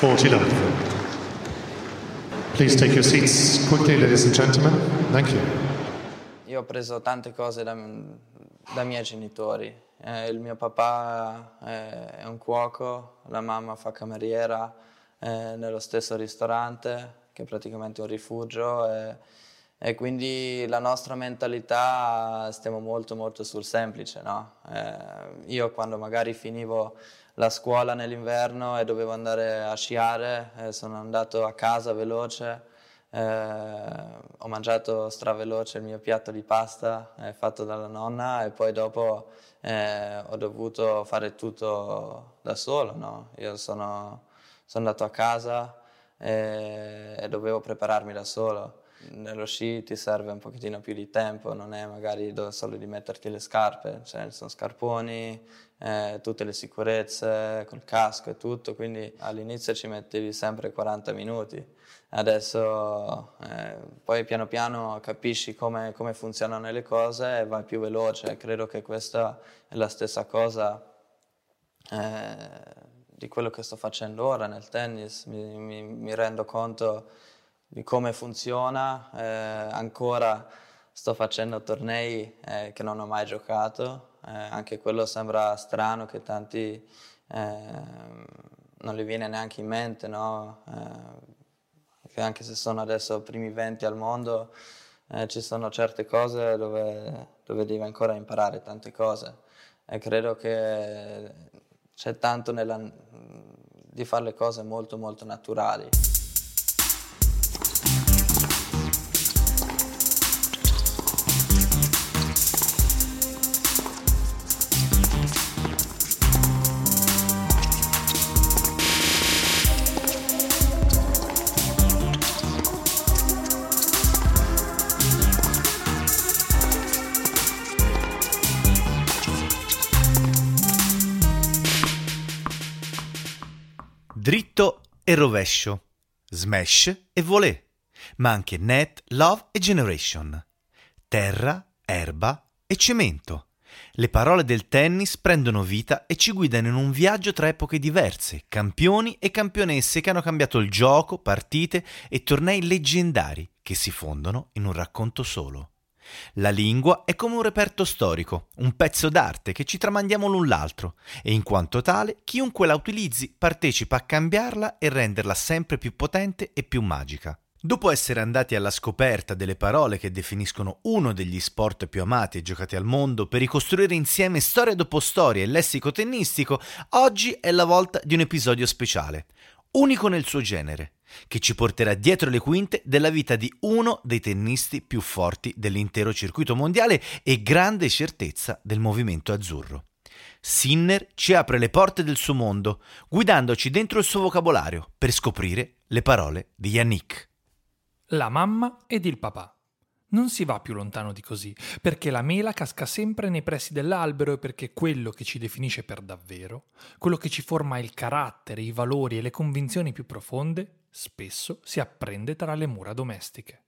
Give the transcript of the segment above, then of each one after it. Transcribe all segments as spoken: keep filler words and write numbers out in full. forty love. Please take your seats quickly, ladies and gentlemen. Thank you. Io ho preso tante cose da, da miei genitori. Eh, il mio papà è, è un cuoco, la mamma fa cameriera eh, nello stesso ristorante, che è praticamente un rifugio. E, e quindi la nostra mentalità stiamo molto molto sul semplice, no? Eh, io quando magari finivo la scuola nell'inverno e dovevo andare a sciare, eh, sono andato a casa veloce, eh, ho mangiato straveloce il mio piatto di pasta eh, fatto dalla nonna e poi dopo eh, ho dovuto fare tutto da solo, no? Io sono, sono andato a casa e, e dovevo prepararmi da solo. Nello sci ti serve un pochettino più di tempo, non è magari solo di metterti le scarpe, cioè sono scarponi, eh, tutte le sicurezze, col casco e tutto, quindi all'inizio ci mettevi sempre quaranta minuti. Adesso eh, poi piano piano capisci come, come funzionano le cose e vai più veloce. Credo che questa è la stessa cosa eh, di quello che sto facendo ora nel tennis. Mi, mi, mi rendo conto di come funziona, eh, ancora sto facendo tornei eh, che non ho mai giocato, eh, anche quello sembra strano che tanti eh, non li viene neanche in mente, no? Eh, anche se sono adesso primi venti al mondo, eh, ci sono certe cose dove, dove devi ancora imparare tante cose e credo che c'è tanto nella, di fare le cose molto molto naturali. Dritto e rovescio, smash e volée, ma anche net, love e generation, terra, erba e cemento. Le parole del tennis prendono vita e ci guidano in un viaggio tra epoche diverse, campioni e campionesse che hanno cambiato il gioco, partite e tornei leggendari che si fondono in un racconto solo. La lingua è come un reperto storico, un pezzo d'arte che ci tramandiamo l'un l'altro e in quanto tale chiunque la utilizzi partecipa a cambiarla e renderla sempre più potente e più magica. Dopo essere andati alla scoperta delle parole che definiscono uno degli sport più amati e giocati al mondo per ricostruire insieme storia dopo storia e lessico tennistico, oggi è la volta di un episodio speciale, unico nel suo genere, che ci porterà dietro le quinte della vita di uno dei tennisti più forti dell'intero circuito mondiale e grande certezza del movimento azzurro. Sinner ci apre le porte del suo mondo, guidandoci dentro il suo vocabolario per scoprire le parole di Yannick. La mamma ed il papà. Non si va più lontano di così, perché la mela casca sempre nei pressi dell'albero e perché quello che ci definisce per davvero, quello che ci forma il carattere, i valori e le convinzioni più profonde, spesso si apprende tra le mura domestiche.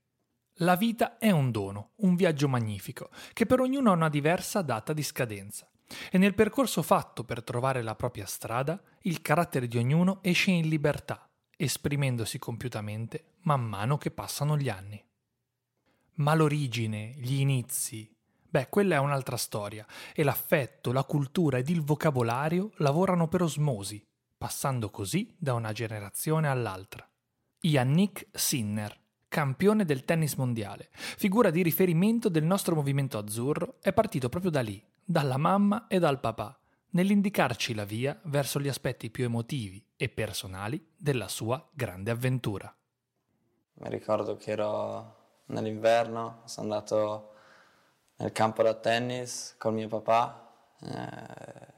La vita è un dono, un viaggio magnifico, che per ognuno ha una diversa data di scadenza. E nel percorso fatto per trovare la propria strada, il carattere di ognuno esce in libertà, esprimendosi compiutamente man mano che passano gli anni. Ma l'origine, gli inizi, beh, quella è un'altra storia, e l'affetto, la cultura ed il vocabolario lavorano per osmosi, passando così da una generazione all'altra. Yannick Sinner, campione del tennis mondiale, figura di riferimento del nostro movimento azzurro, è partito proprio da lì, dalla mamma e dal papà, nell'indicarci la via verso gli aspetti più emotivi e personali della sua grande avventura. Mi ricordo che ero nell'inverno, sono andato nel campo da tennis con mio papà, eh,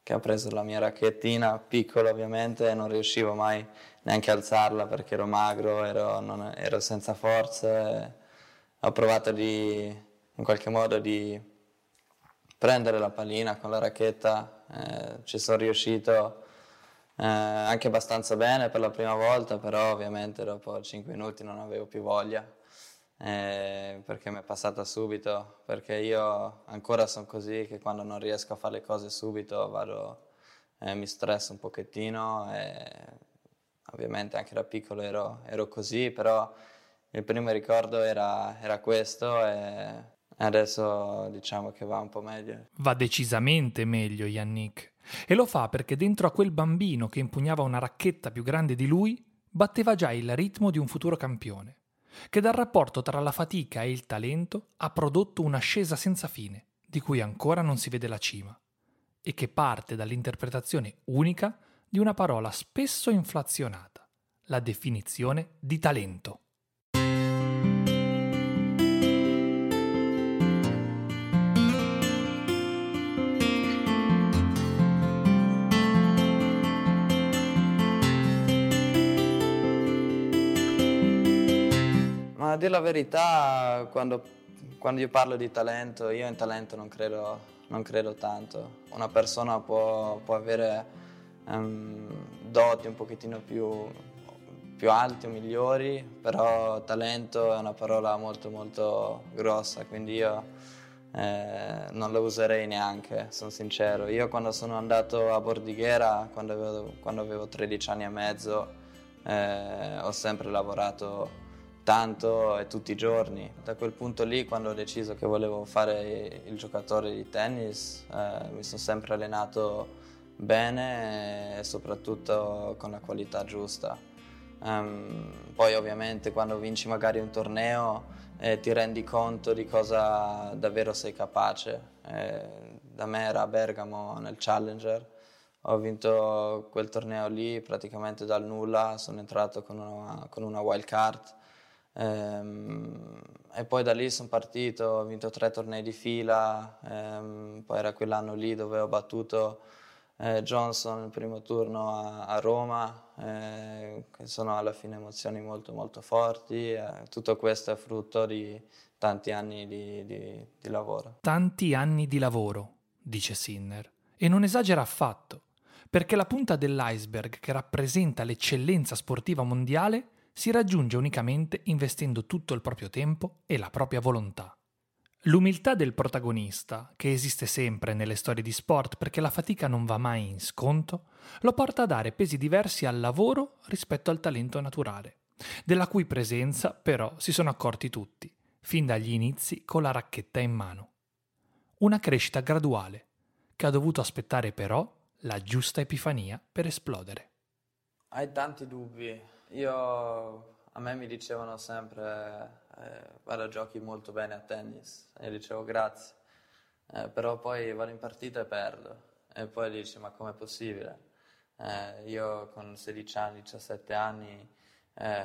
che ha preso la mia racchettina, piccola ovviamente, e non riuscivo mai neanche a alzarla perché ero magro, ero, non, ero senza forze. Ho provato di, in qualche modo di prendere la pallina con la racchetta, eh, ci sono riuscito eh, anche abbastanza bene per la prima volta, però ovviamente dopo cinque minuti non avevo più voglia. Eh, perché mi è passata subito, perché io ancora sono così che quando non riesco a fare le cose subito vado, eh, mi stresso un pochettino, e ovviamente anche da piccolo ero, ero così, però il primo ricordo era, era questo, e adesso diciamo che va un po' meglio. Va decisamente meglio Yannick, e lo fa perché dentro a quel bambino che impugnava una racchetta più grande di lui batteva già il ritmo di un futuro campione, che dal rapporto tra la fatica e il talento ha prodotto un'ascesa senza fine, di cui ancora non si vede la cima, e che parte dall'interpretazione unica di una parola spesso inflazionata, la definizione di talento. Ma a dire la verità, quando, quando io parlo di talento, io in talento non credo, non credo tanto. Una persona può, può avere um, doti un pochettino più, più alti o migliori, però talento è una parola molto molto grossa, quindi io eh, non la userei neanche, sono sincero. Io quando sono andato a Bordighera, quando avevo, quando avevo tredici anni e mezzo, eh, ho sempre lavorato tanto e tutti i giorni. Da quel punto lì, quando ho deciso che volevo fare il giocatore di tennis, eh, mi sono sempre allenato bene e soprattutto con la qualità giusta. Um, poi ovviamente quando vinci magari un torneo eh, ti rendi conto di cosa davvero sei capace. Eh, da me era a Bergamo nel Challenger, ho vinto quel torneo lì praticamente dal nulla, sono entrato con una, con una wild card. E poi da lì sono partito, ho vinto tre tornei di fila, ehm, poi era quell'anno lì dove ho battuto eh, Johnson il primo turno a, a Roma, eh, che sono alla fine emozioni molto molto forti. Eh, tutto questo è frutto di tanti anni di, di, di lavoro. Tanti anni di lavoro, dice Sinner, e non esagera affatto, perché la punta dell'iceberg che rappresenta l'eccellenza sportiva mondiale si raggiunge unicamente investendo tutto il proprio tempo e la propria volontà. L'umiltà del protagonista, che esiste sempre nelle storie di sport perché la fatica non va mai in sconto, lo porta a dare pesi diversi al lavoro rispetto al talento naturale, della cui presenza però si sono accorti tutti, fin dagli inizi con la racchetta in mano. Una crescita graduale, che ha dovuto aspettare però la giusta epifania per esplodere. Hai tanti dubbi. Io, a me mi dicevano sempre, eh, guarda, giochi molto bene a tennis, e io dicevo grazie, eh, però poi vado in partita e perdo, e poi dici ma com'è possibile? Eh, io con sedici anni, diciassette anni eh,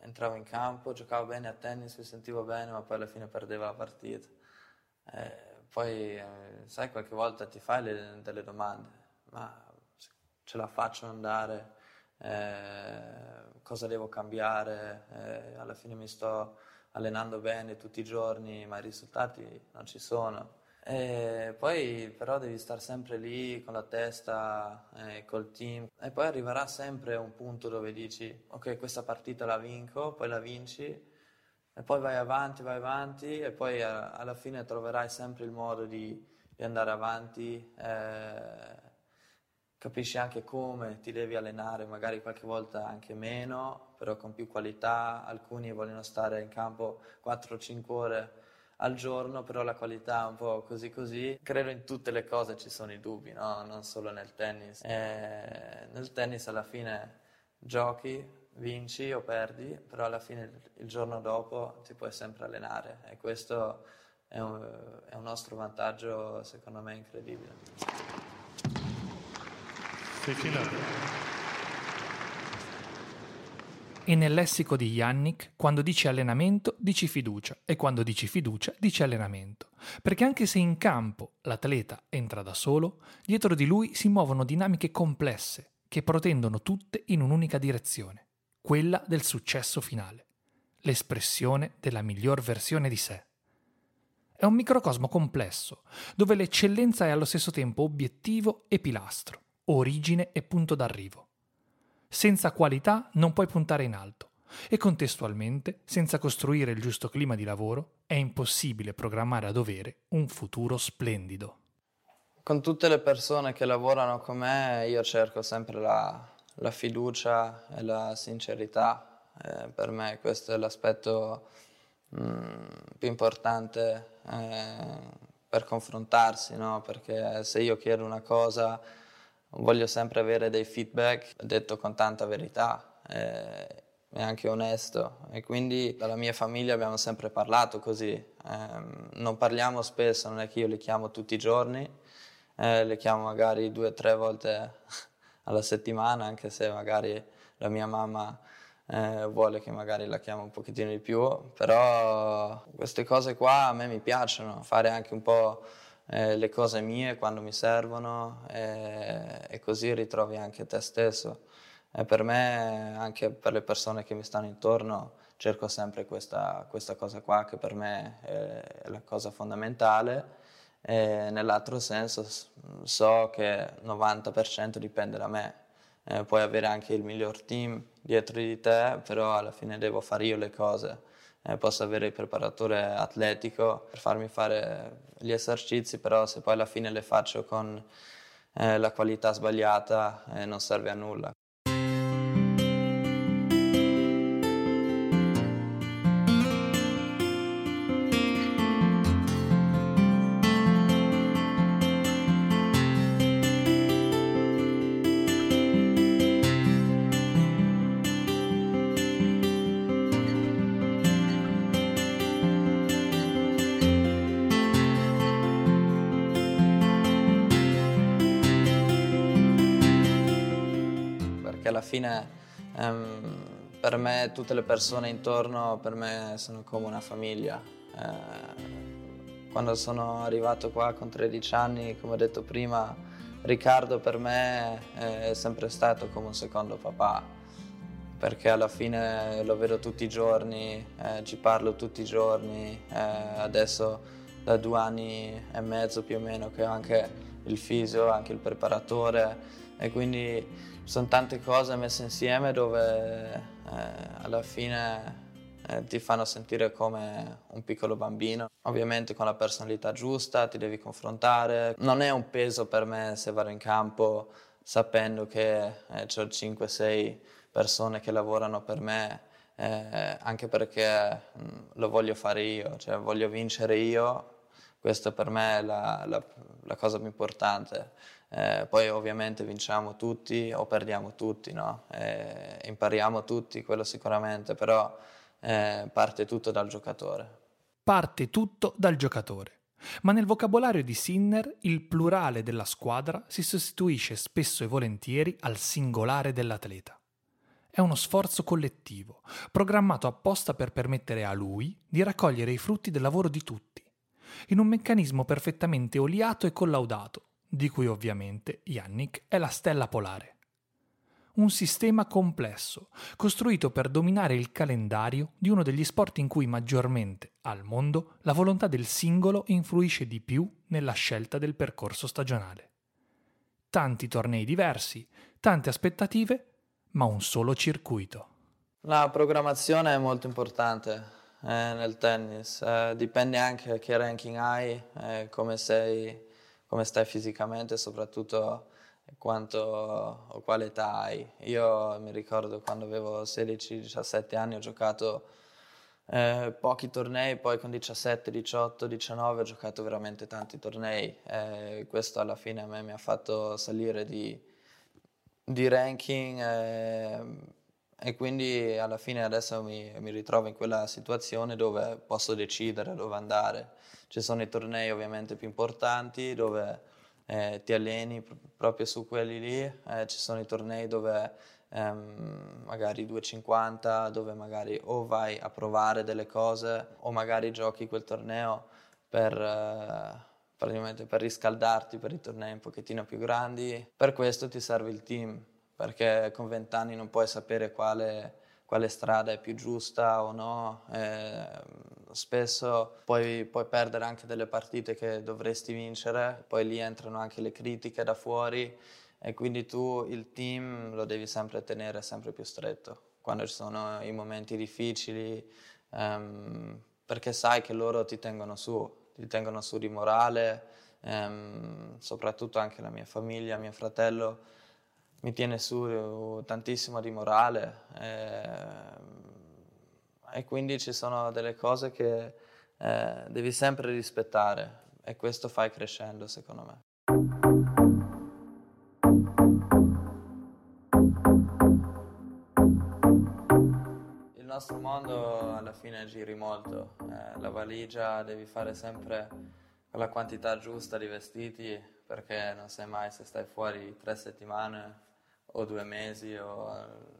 entravo in campo, giocavo bene a tennis, mi sentivo bene, ma poi alla fine perdevo la partita. Eh, poi eh, sai, qualche volta ti fai le, delle domande, ma ce la faccio andare? Eh, cosa devo cambiare? Eh, alla fine mi sto allenando bene tutti i giorni, ma i risultati non ci sono. E poi però devi stare sempre lì con la testa, eh, col team, e poi arriverà sempre un punto dove dici ok, questa partita la vinco, poi la vinci, e poi vai avanti, vai avanti, e poi a- alla fine troverai sempre il modo di, di andare avanti. eh, Capisci anche come ti devi allenare, magari qualche volta anche meno, però con più qualità. Alcuni vogliono stare in campo quattro o cinque ore al giorno, però la qualità è un po' così così. Credo in tutte le cose ci sono i dubbi, no? Non solo nel tennis. E nel tennis alla fine giochi, vinci o perdi, però alla fine il giorno dopo ti puoi sempre allenare, e questo è un, è un nostro vantaggio, secondo me, incredibile. E nel lessico di Yannick, quando dici allenamento, dici fiducia, e quando dici fiducia, dici allenamento. Perché anche se in campo l'atleta entra da solo, dietro di lui si muovono dinamiche complesse che protendono tutte in un'unica direzione, quella del successo finale, l'espressione della miglior versione di sé. È un microcosmo complesso, dove l'eccellenza è allo stesso tempo obiettivo e pilastro, origine e punto d'arrivo. Senza qualità non puoi puntare in alto e contestualmente, senza costruire il giusto clima di lavoro, è impossibile programmare a dovere un futuro splendido. Con tutte le persone che lavorano con me io cerco sempre la, la fiducia e la sincerità. Eh, per me questo è l'aspetto mh, più importante eh, per confrontarsi, no? Perché se io chiedo una cosa voglio sempre avere dei feedback, detto con tanta verità eh, e anche onesto. E quindi dalla mia famiglia abbiamo sempre parlato così. Eh, non parliamo spesso, non è che io li chiamo tutti i giorni, eh, li chiamo magari due o tre volte alla settimana, anche se magari la mia mamma eh, vuole che magari la chiamo un pochettino di più. Però queste cose qua a me mi piacciono, fare anche un po' Eh, le cose mie quando mi servono eh, e così ritrovi anche te stesso. E per me, anche per le persone che mi stanno intorno, cerco sempre questa, questa cosa qua che per me è la cosa fondamentale, e nell'altro senso so che il novanta per cento dipende da me. Eh, puoi avere anche il miglior team dietro di te, però alla fine devo fare io le cose. Eh, posso avere il preparatore atletico per farmi fare gli esercizi, però se poi alla fine le faccio con eh, la qualità sbagliata eh, non serve a nulla. Alla fine ehm, per me tutte le persone intorno per me sono come una famiglia. Eh, quando sono arrivato qua con tredici anni, come ho detto prima, Riccardo per me è sempre stato come un secondo papà, perché alla fine lo vedo tutti i giorni, eh, ci parlo tutti i giorni. Eh, adesso da due anni e mezzo più o meno che ho anche il fisio, anche il preparatore, e quindi sono tante cose messe insieme dove eh, alla fine eh, ti fanno sentire come un piccolo bambino. Ovviamente con la personalità giusta ti devi confrontare. Non è un peso per me se vado in campo sapendo che eh, c'ho cinque sei persone che lavorano per me, eh, anche perché mh, lo voglio fare io, cioè voglio vincere io. Questa per me è la, la, la cosa più importante. Eh, poi ovviamente vinciamo tutti o perdiamo tutti, no? Eh, impariamo tutti, quello sicuramente, però eh, parte tutto dal giocatore. Parte tutto dal giocatore. Ma nel vocabolario di Sinner il plurale della squadra si sostituisce spesso e volentieri al singolare dell'atleta. È uno sforzo collettivo, programmato apposta per permettere a lui di raccogliere i frutti del lavoro di tutti, in un meccanismo perfettamente oliato e collaudato, di cui ovviamente Yannick è la stella polare. Un sistema complesso, costruito per dominare il calendario di uno degli sport in cui maggiormente, al mondo, la volontà del singolo influisce di più nella scelta del percorso stagionale. Tanti tornei diversi, tante aspettative, ma un solo circuito. La programmazione è molto importante. Eh, nel tennis, eh, dipende anche che ranking hai, eh, come sei, come stai fisicamente, soprattutto quanto o quale età hai. Io mi ricordo quando avevo sedici diciassette anni ho giocato eh, pochi tornei, poi con diciassette, diciotto, diciannove ho giocato veramente tanti tornei. Eh, questo alla fine a me mi ha fatto salire di, di ranking. Eh, E quindi alla fine adesso mi, mi ritrovo in quella situazione dove posso decidere dove andare. Ci sono i tornei ovviamente più importanti dove eh, ti alleni pr- proprio su quelli lì, eh, ci sono i tornei dove ehm, magari due e cinquanta, dove magari o vai a provare delle cose o magari giochi quel torneo per... Eh, praticamente per riscaldarti per i tornei un pochettino più grandi. Per questo ti serve il team, perché con vent'anni non puoi sapere quale, quale strada è più giusta o no. E spesso puoi, puoi perdere anche delle partite che dovresti vincere, poi lì entrano anche le critiche da fuori e quindi tu il team lo devi sempre tenere sempre più stretto quando ci sono i momenti difficili, ehm, perché sai che loro ti tengono su. Ti tengono su di morale, ehm, soprattutto anche la mia famiglia, mio fratello mi tiene su tantissimo di morale, eh, e quindi ci sono delle cose che eh, devi sempre rispettare e questo fai crescendo, secondo me. Il nostro mondo alla fine giri molto, eh, la valigia devi fare sempre quella quantità giusta di vestiti, perché non sai mai se stai fuori tre settimane o due mesi, o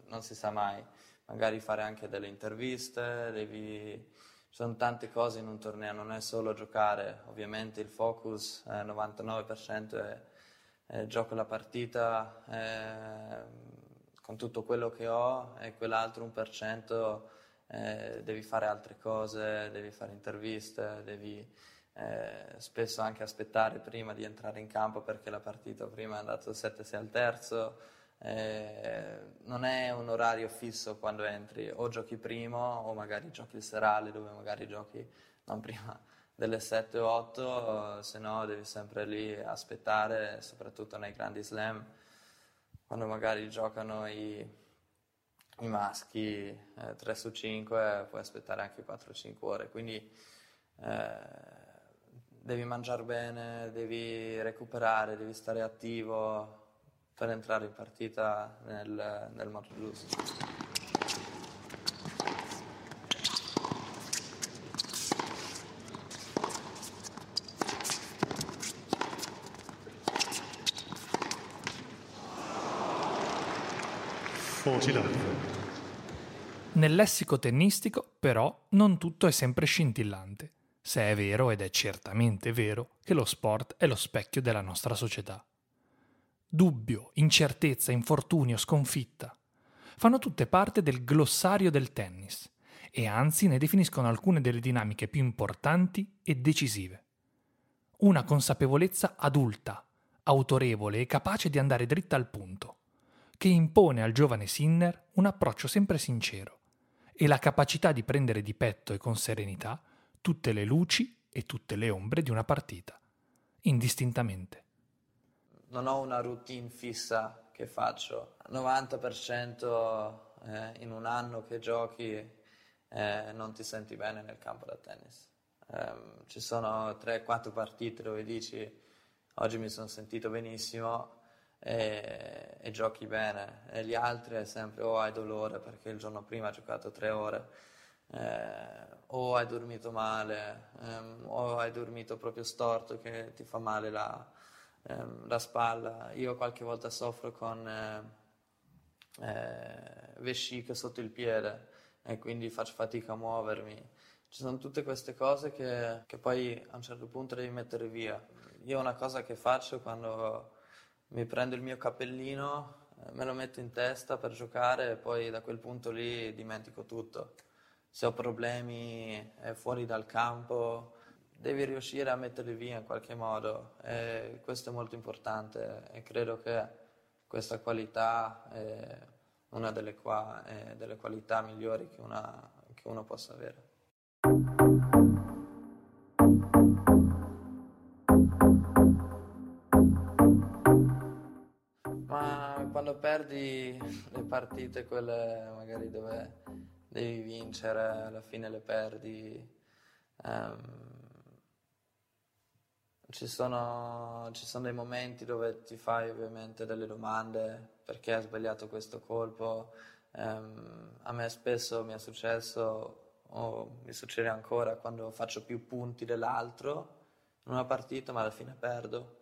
non si sa mai, magari fare anche delle interviste, devi... ci sono tante cose in un torneo, non è solo giocare, ovviamente il focus eh, novantanove per cento è, è gioco la partita, eh, con tutto quello che ho, e quell'altro un per cento eh, devi fare altre cose, devi fare interviste, devi eh, spesso anche aspettare prima di entrare in campo perché la partita prima è andata sette sei al terzo. Eh, non è un orario fisso quando entri, o giochi primo o magari giochi il serale dove magari giochi non prima delle sette otto, se no devi sempre lì aspettare, soprattutto nei grandi slam, quando magari giocano i, i maschi eh, tre su cinque, puoi aspettare anche quattro cinque ore, quindi eh, devi mangiare bene, devi recuperare, devi stare attivo per entrare in partita nel, nel modo giusto. Nel lessico tennistico, però, non tutto è sempre scintillante, se è vero, ed è certamente vero, che lo sport è lo specchio della nostra società. Dubbio, incertezza, infortunio, sconfitta fanno tutte parte del glossario del tennis e anzi ne definiscono alcune delle dinamiche più importanti e decisive. Una consapevolezza adulta, autorevole e capace di andare dritta al punto, che impone al giovane Sinner un approccio sempre sincero e la capacità di prendere di petto e con serenità tutte le luci e tutte le ombre di una partita, indistintamente. Non ho una routine fissa che faccio. Al novanta per cento eh, in un anno che giochi eh, non ti senti bene nel campo da tennis. Eh, ci sono tre quattro partite dove dici oggi mi sono sentito benissimo, E, e giochi bene, e gli altri è sempre o hai dolore perché il giorno prima hai giocato tre ore, eh, o hai dormito male, ehm, o hai dormito proprio storto che ti fa male la, ehm, la spalla. Io qualche volta soffro con eh, eh, vesciche sotto il piede e quindi faccio fatica a muovermi. Ci sono tutte queste cose che, che poi a un certo punto devi mettere via. Io una cosa che faccio quando mi prendo il mio cappellino, me lo metto in testa per giocare e poi da quel punto lì dimentico tutto. Se ho problemi fuori dal campo, devi riuscire a metterli via in qualche modo. E questo è molto importante e credo che questa qualità è una delle, qua, è delle qualità migliori che, una, che uno possa avere. Quando perdi le partite, quelle magari dove devi vincere, alla fine le perdi, um, ci sono, ci sono dei momenti dove ti fai ovviamente delle domande, perché hai sbagliato questo colpo. Um, a me spesso mi è successo, o mi succede ancora, quando faccio più punti dell'altro in una partita ma alla fine perdo.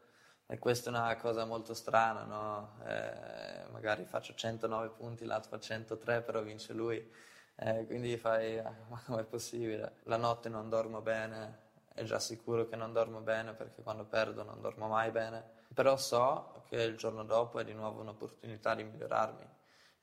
E questa è una cosa molto strana, no? Eh, magari faccio centonove punti, l'altro fa centotré, però vince lui. Eh, quindi fai, ma com'è possibile? La notte non dormo bene, è già sicuro che non dormo bene perché quando perdo non dormo mai bene. Però so che il giorno dopo è di nuovo un'opportunità di migliorarmi.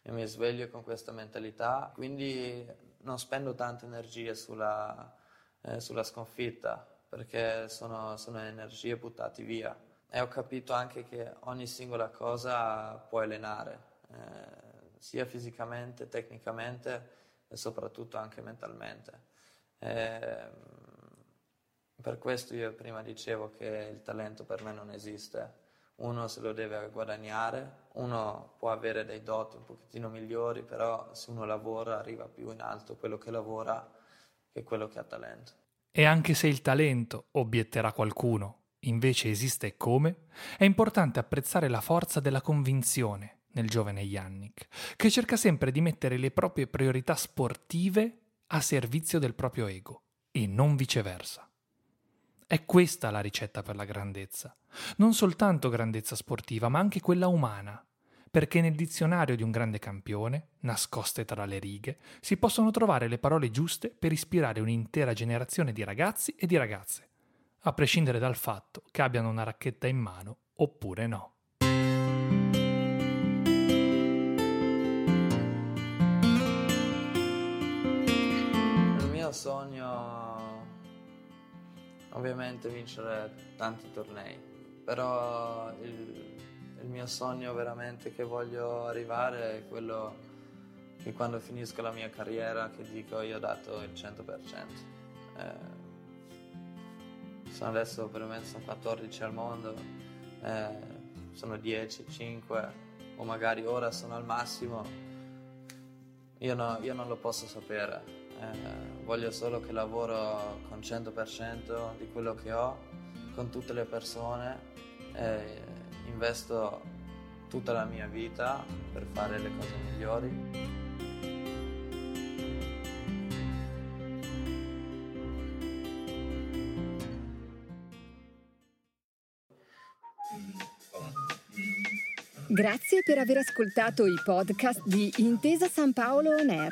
Io mi sveglio con questa mentalità, quindi non spendo tante energie sulla, eh, sulla sconfitta, perché sono, sono energie buttate via. E ho capito anche che ogni singola cosa puoi allenare, eh, sia fisicamente, tecnicamente e soprattutto anche mentalmente. Eh, per questo io prima dicevo che il talento per me non esiste. Uno se lo deve guadagnare, uno può avere dei doti un pochettino migliori, però se uno lavora arriva più in alto quello che lavora che quello che ha talento. E anche se il talento, obietterà qualcuno, invece esiste e come, è importante apprezzare la forza della convinzione nel giovane Yannick, che cerca sempre di mettere le proprie priorità sportive a servizio del proprio ego e non viceversa. È questa la ricetta per la grandezza, non soltanto grandezza sportiva, ma anche quella umana, perché nel dizionario di un grande campione, nascoste tra le righe, si possono trovare le parole giuste per ispirare un'intera generazione di ragazzi e di ragazze, a prescindere dal fatto che abbiano una racchetta in mano oppure no. Il mio sogno ovviamente è vincere tanti tornei, però il, il mio sogno veramente che voglio arrivare è quello che quando finisco la mia carriera che dico io ho dato il cento per cento. Eh, Adesso per me sono quattordici al mondo, eh, sono dieci, cinque o magari ora sono al massimo. Io, no, io non lo posso sapere, eh, voglio solo che lavoro con cento per cento di quello che ho, con tutte le persone, eh, investo tutta la mia vita per fare le cose migliori. Grazie per aver ascoltato i podcast di Intesa San Paolo On Air.